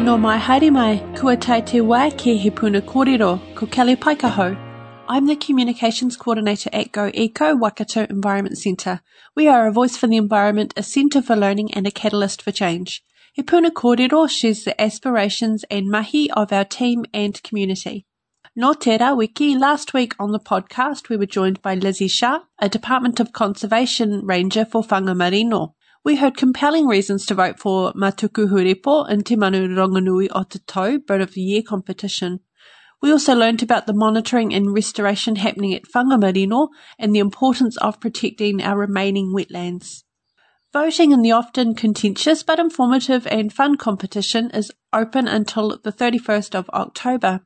No mai haere mai, kua tai te wā ki He Puna Korero, ko Kelly Paikaho. I'm the Communications Coordinator at GoEco Waikato Environment Centre. We are a voice for the environment, a centre for learning and a catalyst for change. He Puna Korero shares the aspirations and mahi of our team and community. Nō tērā wiki, last week on the podcast we were joined by Lizzie Shah, a Department of Conservation Ranger for Whangamarino. We heard compelling reasons to vote for Matuku Hurepo and Te Manu Ronganui o te Tau Bird of the Year competition. We also learnt about the monitoring and restoration happening at Whangamarino and the importance of protecting our remaining wetlands. Voting in the often contentious but informative and fun competition is open until the 31st of October.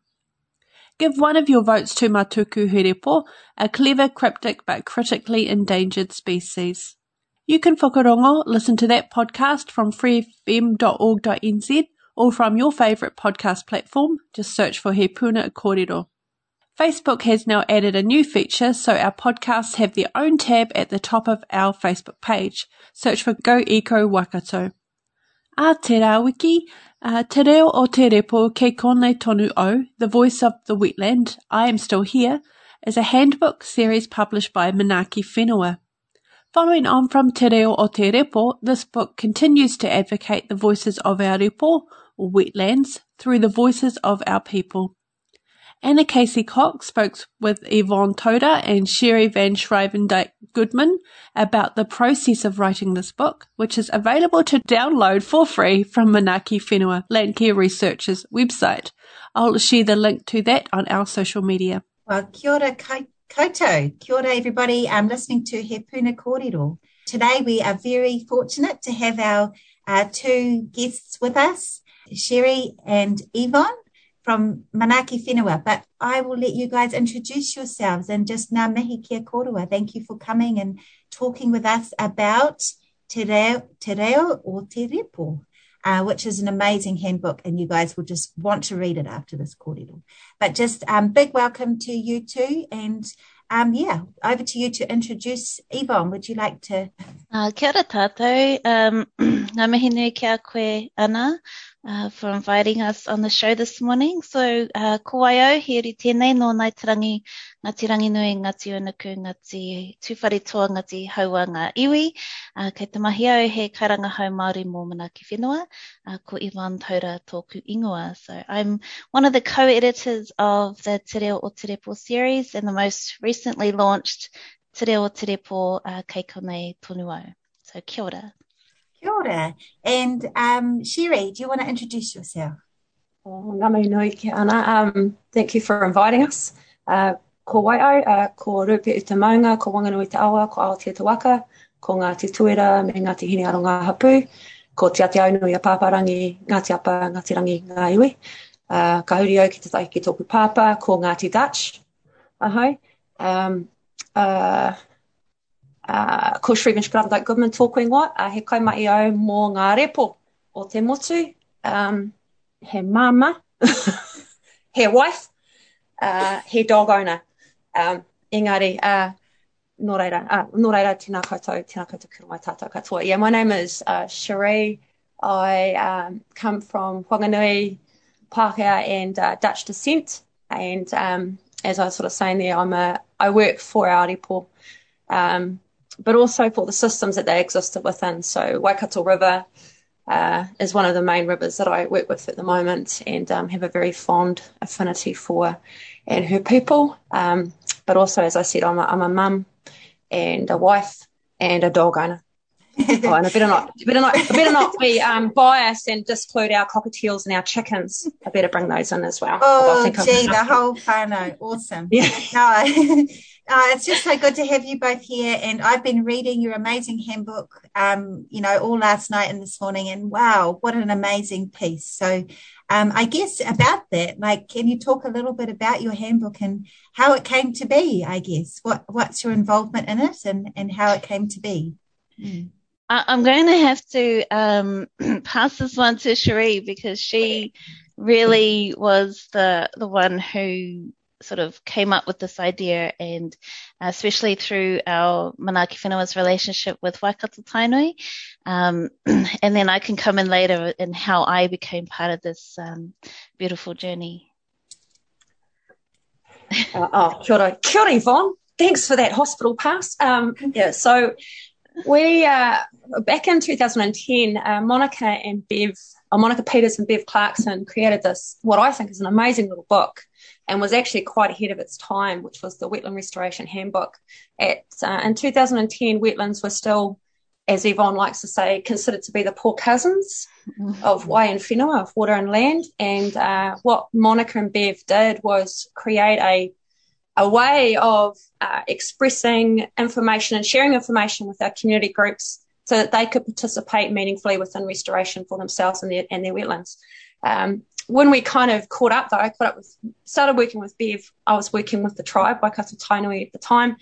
Give one of your votes to Matuku Hurepo, a clever, cryptic but critically endangered species. You can whakarongo, listen to that podcast from freefm.org.nz or from your favourite podcast platform. Just search for He Puna Korero. Facebook has now added a new feature, so our podcasts have their own tab at the top of our Facebook page. Search for GoEco Waikato. A te rā wiki, Te Reo O Te Repo Ke Kone Tonu O, The Voice of the Wetland, I Am Still Here, is a handbook series published by Manaaki Whenua. Following on from Te Reo O Te Repo, this book continues to advocate the voices of our repo, or wetlands, through the voices of our people. Anna Casey Cox spoke with Yvonne Toda and Sherry Van Schravendijk Goodman about the process of writing this book, which is available to download for free from Manaaki Whenua Landcare Research's website. I'll share the link to that on our social media. Well, kia ora koutou. Kia ora everybody. I'm listening to He Puna Korero. Today we are very fortunate to have our two guests with us, Sherry and Yvonne from Manaaki Whenua. But I will let you guys introduce yourselves and just ngā mihi kia korua. Thank you for coming and talking with us about Te Reo o Te Repo, which is an amazing handbook, and you guys will just want to read it after this korero. But just big welcome to you two, and over to you to introduce Yvonne. Would you like to? Kia ora tātou, ngā mihi nui kia koe Anna for inviting us on the show this morning. So kōwaio, he uri tēnei nōnai tarangi, Ngāti Ranginui, Ngāti Unuku, Ngāti Tuwharetoa, Ngāti Haua, Ngā Iwi. Kei te mahi au he kairangahau Māori mō Manaaki Whenua, ko Yvonne Toda tōku ingoa. So I'm one of the co-editors of the Te Reo O Te Repo series and the most recently launched Te Reo O Te Repo Kei Konei Tonu Au. So kia ora. Kia ora. And Sherry, do you want to introduce yourself? Ngā mihi nui kia ana. Thank you for inviting us. Ko waiau, ko rupe i te maunga, ko Whanganui te awa, ko Aotea te waka, ko Ngāti Tuera, me Ngāti Hine Aro ngā hapu, ko Te Ate Aunui a Pāpārangi, Ngāti Apa, Ngāti Rangi, Ngā Iwi, ka huri au ki te tahi ki tōku pāpā, ko Ngāti Dutch, ahau, ko Sherry Van Schravendijk Goodman tōku ingoa, he kaimai au mō ngā repo o te motu, he māma, he wife, he dog owner. Engari, nō reira, tēnā koutou kura mai tātou katoa. Yeah, my name is Sheree. I come from Whanganui, Pākehā and Dutch descent. And as I was sort of saying there, I work for our repo, but also for the systems that they existed within. So Waikato River is one of the main rivers that I work with at the moment and have a very fond affinity for and her people. But also, as I said, I'm a mum and a wife and a dog owner. Oh, and I better not be biased and disclude our cockatiels and our chickens. I better bring those in as well. Oh, gee, the whole whānau. Awesome. Yeah. No, it's just so good to have you both here. And I've been reading your amazing handbook, all last night and this morning. And wow, what an amazing piece. So I guess about that, like, can you talk a little bit about your handbook and how it came to be, I guess? What's your involvement in it and how it came to be? Mm. I'm going to have to pass this one to Sherry, because she really was the one who sort of came up with this idea, and especially through our Manaaki Whenua's relationship with Waikato Tainui. And then I can come in later in how I became part of this beautiful journey. Kia ora, Yvonne. Thanks for that hospital pass. So... we back in 2010, Monica Peters and Bev Clarkson created this, what I think is an amazing little book, and was actually quite ahead of its time, which was the Wetland Restoration Handbook. In 2010, wetlands were still, as Yvonne likes to say, considered to be the poor cousins of wai and whenua, of water and land. And what Monica and Bev did was create a way of expressing information and sharing information with our community groups so that they could participate meaningfully within restoration for themselves and their wetlands. When we kind of caught up, though, started working with Bev. I was working with the tribe, Waikato Tainui, at the time,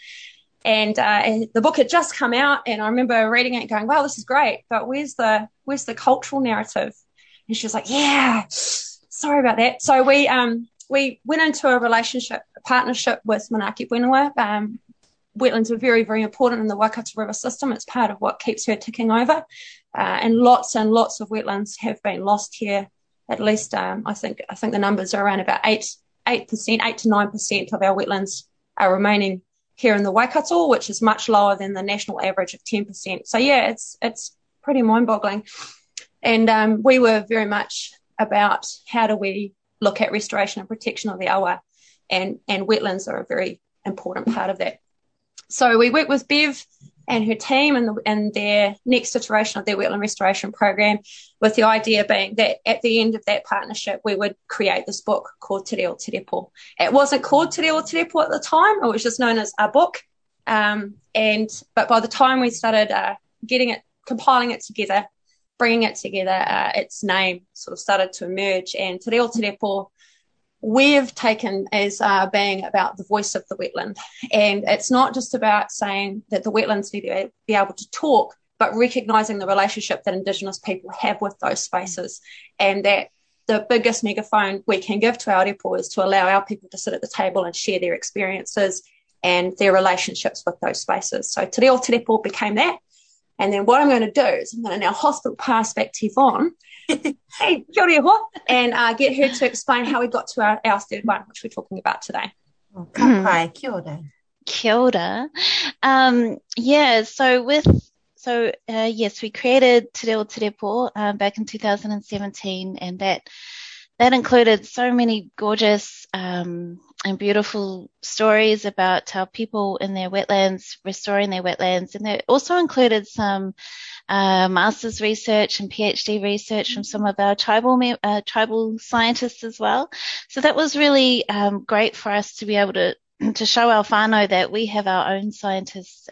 and the book had just come out, and I remember reading it and going, wow, this is great, but where's the cultural narrative? And she was like, yeah, sorry about that. So we went into a partnership with Manaaki Whenua. Wetlands are very, very important in the Waikato River system. It's part of what keeps her ticking over. And lots of wetlands have been lost here. At least, I think the numbers are around about 8 to 9% of our wetlands are remaining here in the Waikato, which is much lower than the national average of 10%. So yeah, it's pretty mind-boggling. And we were very much about how do we look at restoration and protection of the awa, and wetlands are a very important part of that. So we worked with Bev and her team in their next iteration of their wetland restoration program, with the idea being that at the end of that partnership, we would create this book called Te Reo O Te Repo. It wasn't called Te Reo O Te Repo at the time. It was just known as a book. But by the time we started compiling it together, bringing it together, its name sort of started to emerge. And Te Reo O Te Repo, we've taken as being about the voice of the wetland. And it's not just about saying that the wetlands need to be able to talk, but recognising the relationship that Indigenous people have with those spaces, and that the biggest megaphone we can give to our repo is to allow our people to sit at the table and share their experiences and their relationships with those spaces. So Te Reo O Te Repo became that. And then what I'm going to do is I'm going to now hospital pass back to Yvonne and get her to explain how we got to our third one, which we're talking about today. Kapai, kia ora. Kia ora. We created Te Reo O Te Repo back in 2017, and that included so many gorgeous and beautiful stories about how people in their wetlands, restoring their wetlands. And it also included some master's research and PhD research from some of our tribal scientists as well. So that was really great for us to be able to show our whānau that we have our own scientists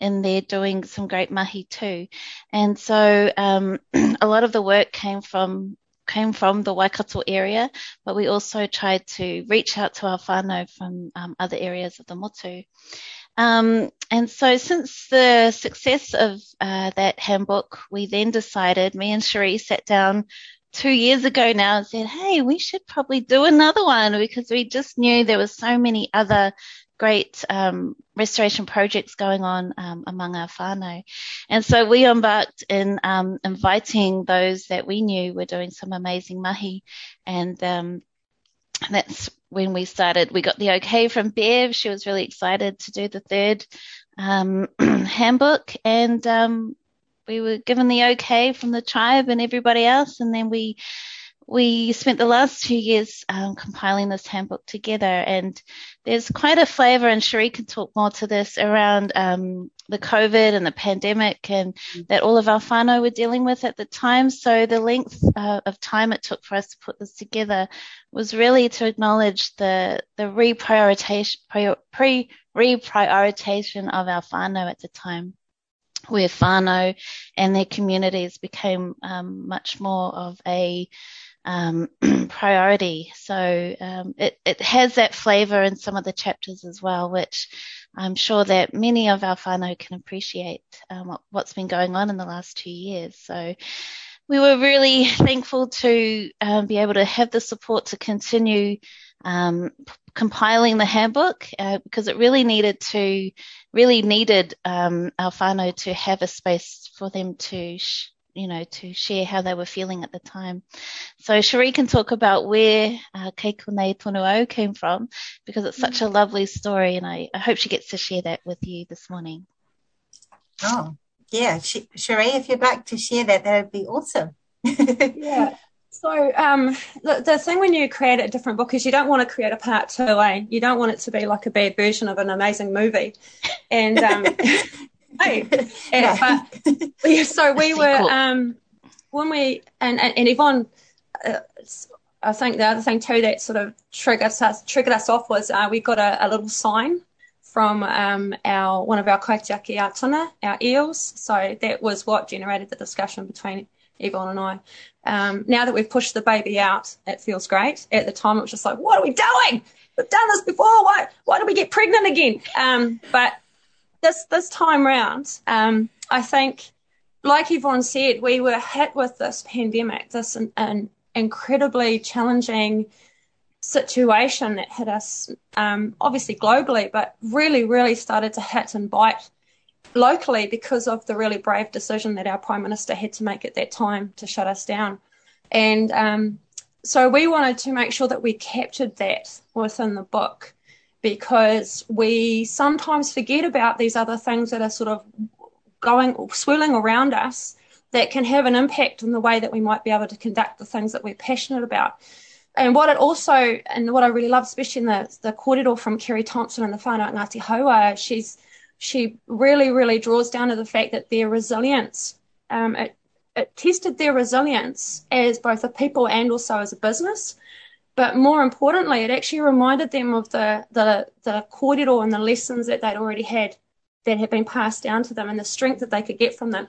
in there doing some great mahi too. And so a lot of the work came from the Waikato area, but we also tried to reach out to our whānau from other areas of the motu. And so since the success of that handbook, we then decided, me and Cherie sat down 2 years ago now and said, hey, we should probably do another one, because we just knew there were so many other great restoration projects going on among our whānau. And so we embarked in inviting those that we knew were doing some amazing mahi, and that's when we started. We got the okay from Bev. She was really excited to do the third handbook, and we were given the okay from the tribe and everybody else, and then we we spent the last 2 years compiling this handbook together, and there's quite a flavour, and Sherry can talk more to this, around the COVID and the pandemic and that all of our whānau were dealing with at the time. So the length of time it took for us to put this together was really to acknowledge the reprioritisation of our whānau at the time, where whānau and their communities became much more of a priority. So it has that flavour in some of the chapters as well, which I'm sure that many of our whānau can appreciate what's been going on in the last 2 years. So we were really thankful to be able to have the support to continue compiling the handbook, because it really needed our whānau to have a space for them to to share how they were feeling at the time. So Sheree can talk about where Kei Konei Tonuau came from, because it's such a lovely story, and I hope she gets to share that with you this morning. Oh, yeah. Sheree, if you'd like to share that would be awesome. Yeah. So the thing when you create a different book is you don't want to create a part two, eh? You don't want it to be like a bad version of an amazing movie. And So we were, when we, and Yvonne, I think the other thing too that sort of triggered us off was we got a little sign from one of our kaitiaki, our tuna, our eels. So that was what generated the discussion between Yvonne and I. Now that we've pushed the baby out, it feels great. At the time, it was just like, what are we doing? We've done this before. Why do we get pregnant again? But this time round, I think, like Yvonne said, we were hit with this pandemic, this an incredibly challenging situation that hit us, obviously globally, but really, really started to hit and bite locally because of the really brave decision that our Prime Minister had to make at that time to shut us down. And so we wanted to make sure that we captured that within the book, because we sometimes forget about these other things that are sort of going or swirling around us that can have an impact on the way that we might be able to conduct the things that we're passionate about. And what I really love, especially in the kōrero from Kerry Thompson and the whānau at Ngāti Haua, she really, really draws down to the fact that their resilience, it tested their resilience as both a people and also as a business. But more importantly, it actually reminded them of the kōrero and the lessons that they'd already had that had been passed down to them and the strength that they could get from them.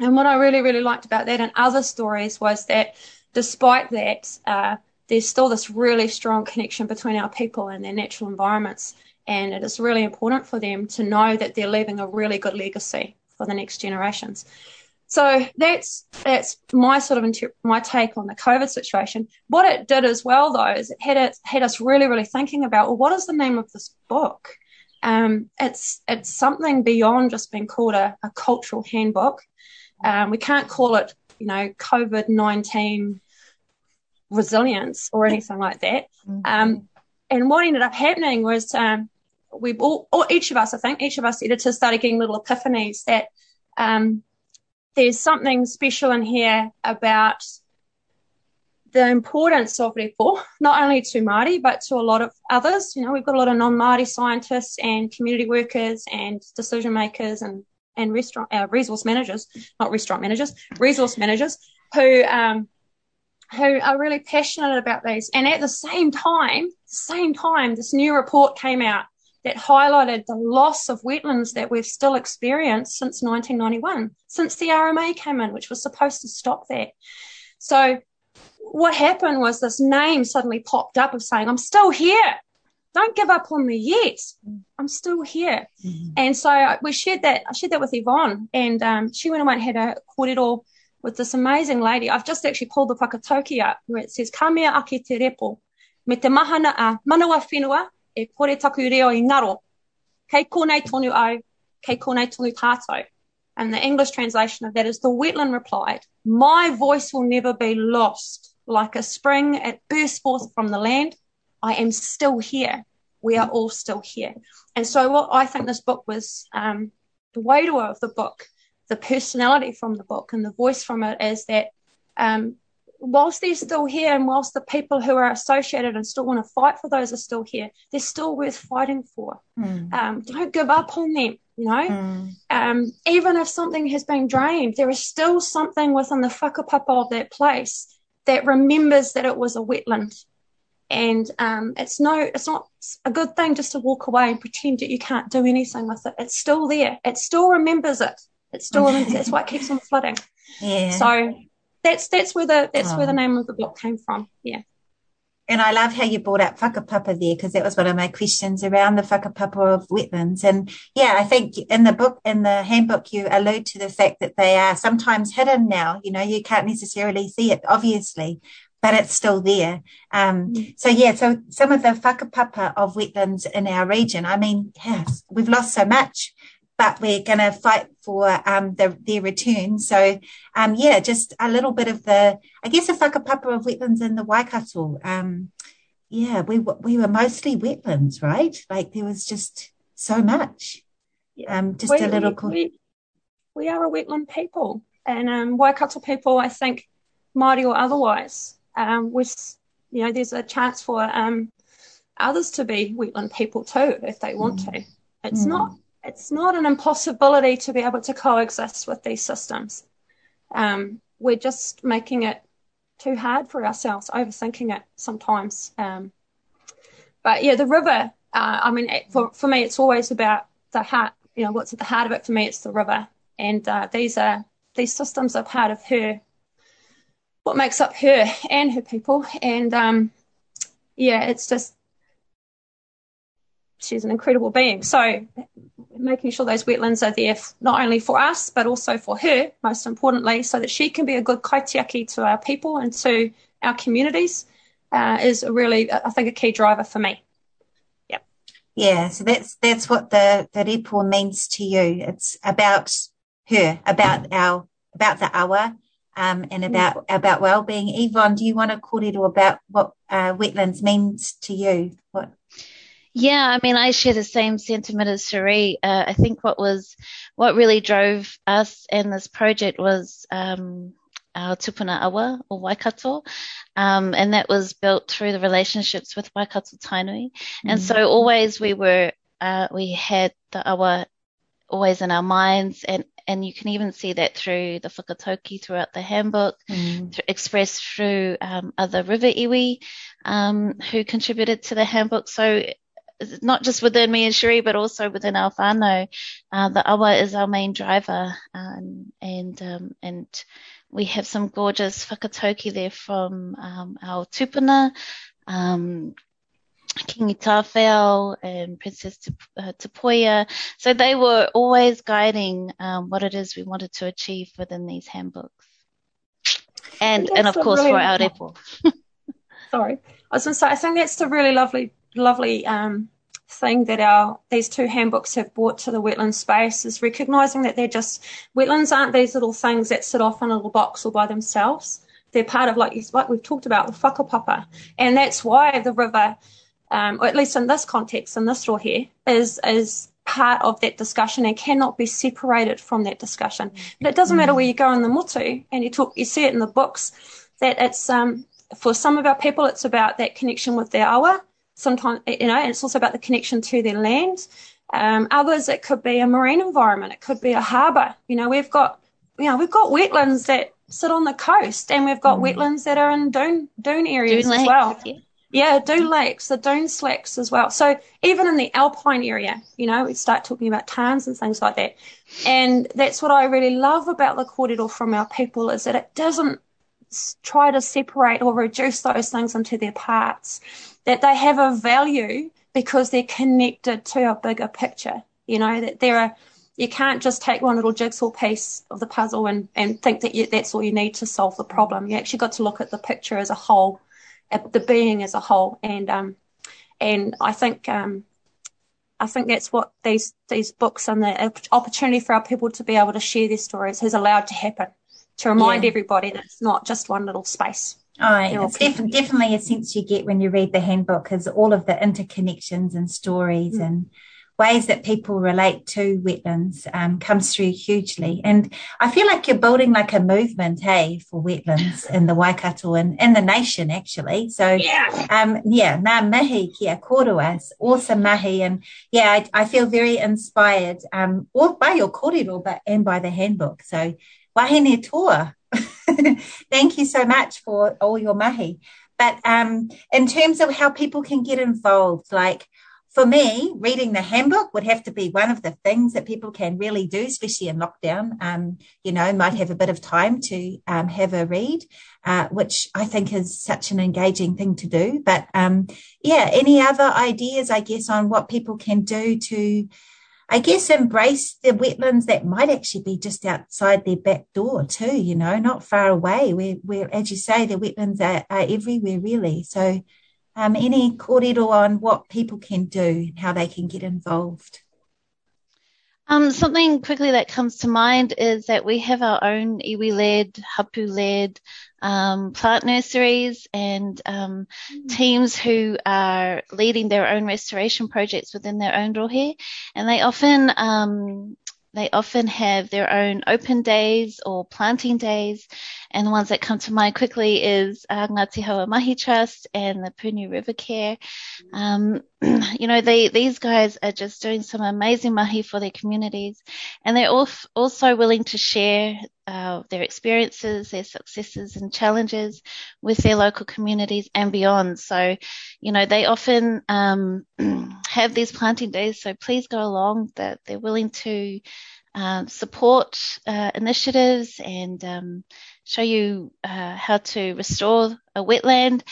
And what I really, really liked about that and other stories was that despite that, there's still this really strong connection between our people and their natural environments. And it is really important for them to know that they're leaving a really good legacy for the next generations. So that's my sort of my take on the COVID situation. What it did as well, though, is it had us really, really thinking about, well, what is the name of this book? It's something beyond just being called a cultural handbook. We can't call it, COVID-19 resilience or anything like that. And what ended up happening was each of us editors started getting little epiphanies that there's something special in here about the importance of repo, not only to Māori but to a lot of others. We've got a lot of non-Māori scientists and community workers and decision makers and resource managers who are really passionate about these. And at the same time, this new report came out that highlighted the loss of wetlands that we've still experienced since 1991, since the RMA came in, which was supposed to stop that. So what happened was this name suddenly popped up of saying, I'm still here. Don't give up on me yet. I'm still here. Mm-hmm. And so I shared that with Yvonne, and she went away and had a kōrero with this amazing lady. I've just actually pulled the Pakatoki up where it says, Ka mea ake te repo, me te mahana a manawa whenua e kore taku reo i ngaro, kei konei tonu au, kei konei tonu tātou. And the English translation of that is, the wetland replied, my voice will never be lost. Like a spring, it bursts forth from the land. I am still here. We are all still here. And so what I think this book was, the wairua of the book, the personality from the book and the voice from it is that whilst they're still here and whilst the people who are associated and still want to fight for those are still here, they're still worth fighting for. Don't give up on them, even if something has been drained, there is still something within the whakapapa of that place that remembers that it was a wetland. And it's not a good thing just to walk away and pretend that you can't do anything with it. It's still there. It still remembers it. That's why it keeps on flooding. Yeah. So that's where the name of the block came from. Yeah. And I love how you brought up whakapapa there, because that was one of my questions around the whakapapa of wetlands. And, yeah, I think in the book, in the handbook, you allude to the fact that they are sometimes hidden now. You know, you can't necessarily see it, obviously, but it's still there. So some of the whakapapa of wetlands in our region, I mean, yes, we've lost so much, but we're going to fight for their return. So, just a little bit of the whakapapa of wetlands in the Waikato. We were mostly wetlands, right? Like there was just so much. We are a wetland people, and Waikato people, I think, Māori or otherwise, there's a chance for others to be wetland people too if they want to. It's not an impossibility to be able to coexist with these systems. We're just making it too hard for ourselves, overthinking it sometimes. The river, for me, it's always about the heart. You know, what's at the heart of it for me, it's the river. And these systems are part of her, what makes up her and her people. And, it's just, she's an incredible being. So making sure those wetlands are there not only for us but also for her, most importantly, so that she can be a good kaitiaki to our people and to our communities is really, I think, a key driver for me. Yep. Yeah, so that's what the repo means to you. It's about her, about the awa, and about well-being. Yvonne, do you want to kōrero about what wetlands means to you? What? Yeah, I mean, I share the same sentiment as Sherry. I think what really drove us and this project was our Tupuna Awa or Waikato, and that was built through the relationships with Waikato Tainui. Mm-hmm. And so always we had the awa always in our minds, and you can even see that through the whakatauki throughout the handbook, expressed through other river iwi who contributed to the handbook. So not just within me and Sherry, but also within our whānau, the awa is our main driver, and we have some gorgeous whakatauki there from our tupuna, Kingi Tāwhiao and Princess Tapoia. So they were always guiding what it is we wanted to achieve within these handbooks, and of course really for our repo. Sorry, I was going to say, I think that's the really lovely thing that these two handbooks have brought to the wetland space, is recognising that wetlands aren't these little things that sit off in a little box or by themselves. They're part of, like we've talked about, the whakapapa, and that's why the river, or at least in this context, in this role here, is part of that discussion and cannot be separated from that discussion. But it doesn't matter where you go in the motu, and you see it in the books, that it's for some of our people it's about that connection with their awa. Sometimes, and it's also about the connection to their land. Others, it could be a marine environment. It could be a harbour. We've got wetlands that sit on the coast, and we've got wetlands that are in dune areas as well. Yeah, dune lakes, the dune slacks as well. So even in the alpine area, we start talking about tarns and things like that. And that's what I really love about the kōrero from our people, is that it doesn't try to separate or reduce those things into their parts, that they have a value because they're connected to a bigger picture, that you can't just take one little jigsaw piece of the puzzle and think that that's all you need to solve the problem. You actually got to look at the picture as a whole, at the being as a whole, and I think that's what these books and the opportunity for our people to be able to share their stories has allowed to happen, to remind everybody that it's not just one little space. It's definitely a sense you get when you read the handbook, is all of the interconnections and stories and ways that people relate to wetlands comes through hugely. And I feel like you're building like a movement, hey, for wetlands in the Waikato and in the nation, actually. So, nā mihi kia kōrua, awesome mahi. And, yeah, I feel very inspired all by your kōrero and by the handbook. So, wahine toa. Thank you so much for all your mahi. But in terms of how people can get involved, like, for me, reading the handbook would have to be one of the things that people can really do, especially in lockdown. Might have a bit of time to have a read, which I think is such an engaging thing to do. But, any other ideas, I guess, on what people can do to, I guess, embrace the wetlands that might actually be just outside their back door too, you know, not far away. Where as you say, the wetlands are everywhere, really. So, any kōrero on what people can do and how they can get involved? Something quickly that comes to mind is that we have our own iwi-led, hapu-led plant nurseries and teams who are leading their own restoration projects within their own rohe, and they often have their own open days or planting days. And the ones that come to mind quickly is Ngātihaua Mahi Trust and the Puni River Care. These guys are just doing some amazing mahi for their communities. And they're also willing to share their experiences, their successes and challenges with their local communities and beyond. So, you know, they often have these planting days. So please go along, that they're willing to support initiatives and show you how to restore a wetland.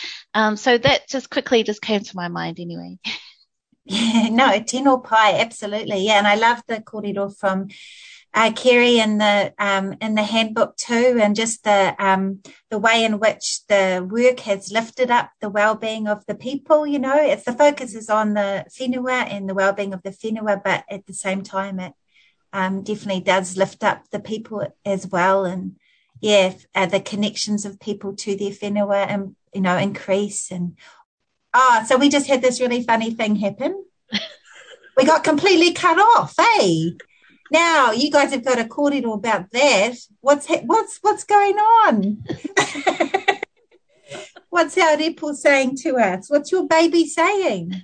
So that just quickly came to my mind anyway. Yeah, no, tēnō pai, absolutely. Yeah, and I love the kōrero from Kerry in the handbook too, and just the way in which the work has lifted up the well-being of the people. You know, it's the focus is on the whenua and the well-being of the whenua, but at the same time it definitely does lift up the people as well, and the connections of people to their whenua and, you know, increase. And so we just had this really funny thing happen. We got completely cut off, hey. Now you guys have got a kōrero about that. What's going on? What's our repo saying to us? What's your baby saying?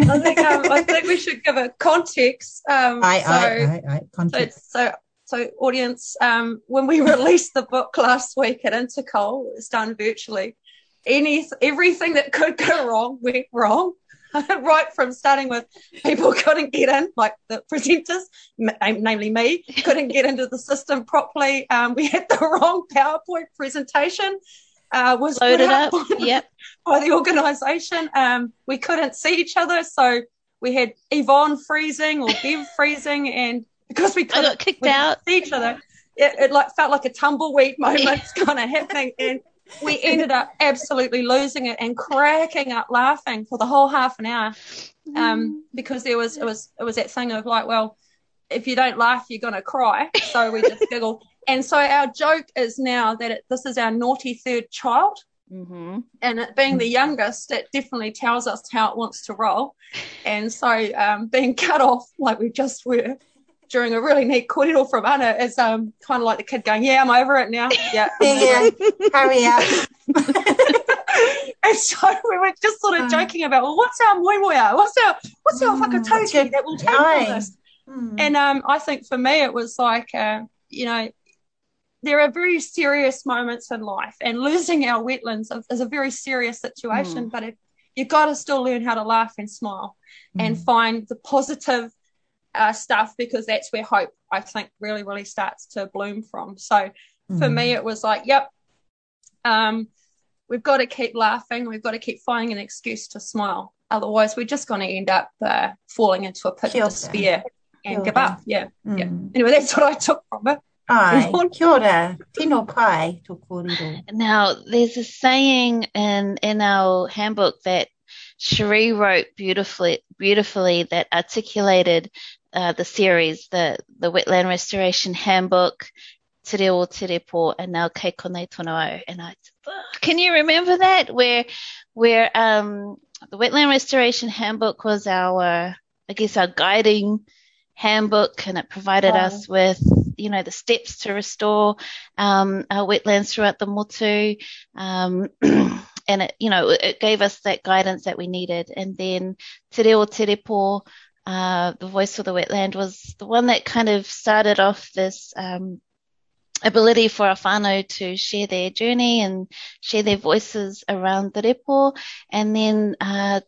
I think we should give a context. Context. So audience, when we released the book last week at Intercol, it's done virtually. Everything that could go wrong went wrong. Right from starting with people couldn't get in, like the presenters, namely me, couldn't get into the system properly. We had the wrong PowerPoint presentation. Was loaded up by the organisation. We couldn't see each other, so we had Yvonne freezing or Bev freezing, and because we got kicked out, see each other, it like felt like a tumbleweed moment kind of happening, and we ended up absolutely losing it and cracking up laughing for the whole half an hour, because it was that thing of like, well, if you don't laugh, you're gonna cry. So we just giggled. And so our joke is now that this is our naughty third child, and it being the youngest, it definitely tells us how it wants to roll. And so being cut off like we just were during a really neat kōrero from Anna is kind of like the kid going, yeah, I'm over it now. Yeah, hurry up. And so we were just sort of joking about, well, what's our moemoea? What's our whakatauti that will take from this? And I think for me it was like, there are very serious moments in life, and losing our wetlands is a very serious situation, but you've got to still learn how to laugh and smile and find the positive stuff, because that's where hope, I think, really, really starts to bloom from. So for me it was like, we've got to keep laughing, we've got to keep finding an excuse to smile, otherwise we're just going to end up falling into a pit of despair and give up. Anyway, that's what I took from it. Ai, kia ora, tino pai tō kōrero. Now, there's a saying in our handbook that Sherry wrote beautifully that articulated the series, the Wetland Restoration Handbook, Te Reo O Te Repo, and now Kei Konei Tōna Au. And can you remember that? Where the Wetland Restoration Handbook was our I guess, our guiding handbook, and it provided us with, you know, the steps to restore our wetlands throughout the motu. And it, you know, it gave us that guidance that we needed. And then Te Reo O Te Repo, the voice for the wetland, was the one that kind of started off this ability for our whānau to share their journey and share their voices around the repo. And then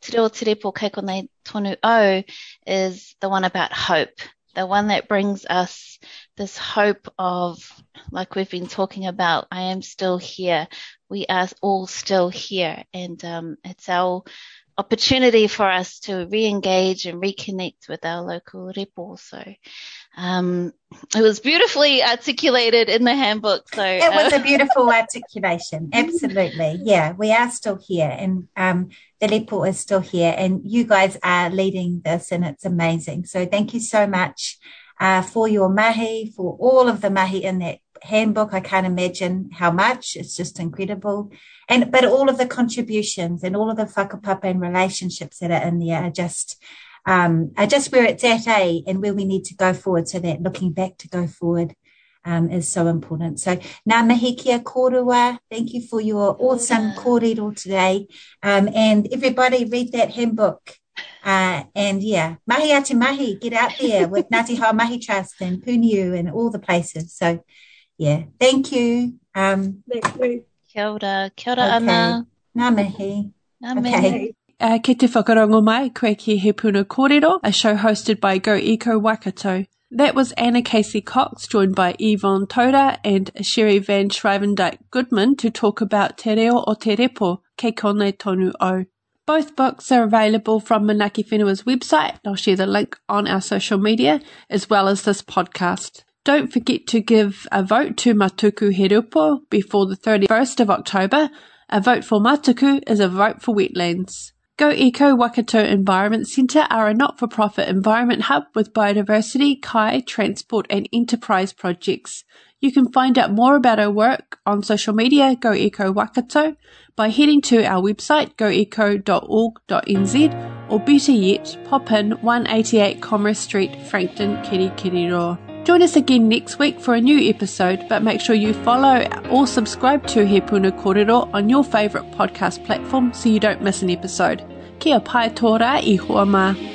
Te Reo O Te Repo Kaikonei Tonu Au is the one about hope, the one that brings us this hope of, like we've been talking about, I am still here. We are all still here. And it's our opportunity for us to re-engage and reconnect with our local repo. So it was beautifully articulated in the handbook. So it was a beautiful articulation. Absolutely. Yeah, we are still here, and the repo is still here, and you guys are leading this, and it's amazing. So thank you so much for your mahi, for all of the mahi in that handbook. I can't imagine how much. It's just incredible. And but all of the contributions and all of the whakapapa and relationships that are in there are just where it's at, and where we need to go forward, so that looking back to go forward is so important. So ngā mihi kia kōrua, thank you for your awesome kōrero today, and everybody read that handbook. And yeah, mahi a te mahi, get out there with Ngātihaua Mahi Trust and Pūniu and all the places. So yeah, thank you. Thank you. Kia ora Anna. Ngā mihi. Ngā mihi. Okay. Kei te whakarongo mai, koe ki He Puna Korero, a show hosted by GoEco Waikato. That was Anna Casey Cox, joined by Yvonne Toda and Sherry Van Schravendijk Goodman to talk about Te Reo O Te Repo, Kei Konei Tonu Au. Both books are available from Manaaki Whenua's website. I'll share the link on our social media, as well as this podcast. Don't forget to give a vote to Matuku Hurepo before the 31st of October. A vote for Matuku is a vote for wetlands. GoEco Waikato Environment Centre are a not-for-profit environment hub with biodiversity, kai, transport and enterprise projects. You can find out more about our work on social media, GoEco Waikato, by heading to our website, goeco.org.nz, or better yet, pop in 188 Commerce Street, Frankton, Kirikiriroa. Join us again next week for a new episode, but make sure you follow or subscribe to He Puna Korero on your favourite podcast platform so you don't miss an episode. Kia pai tōra I hoa mā.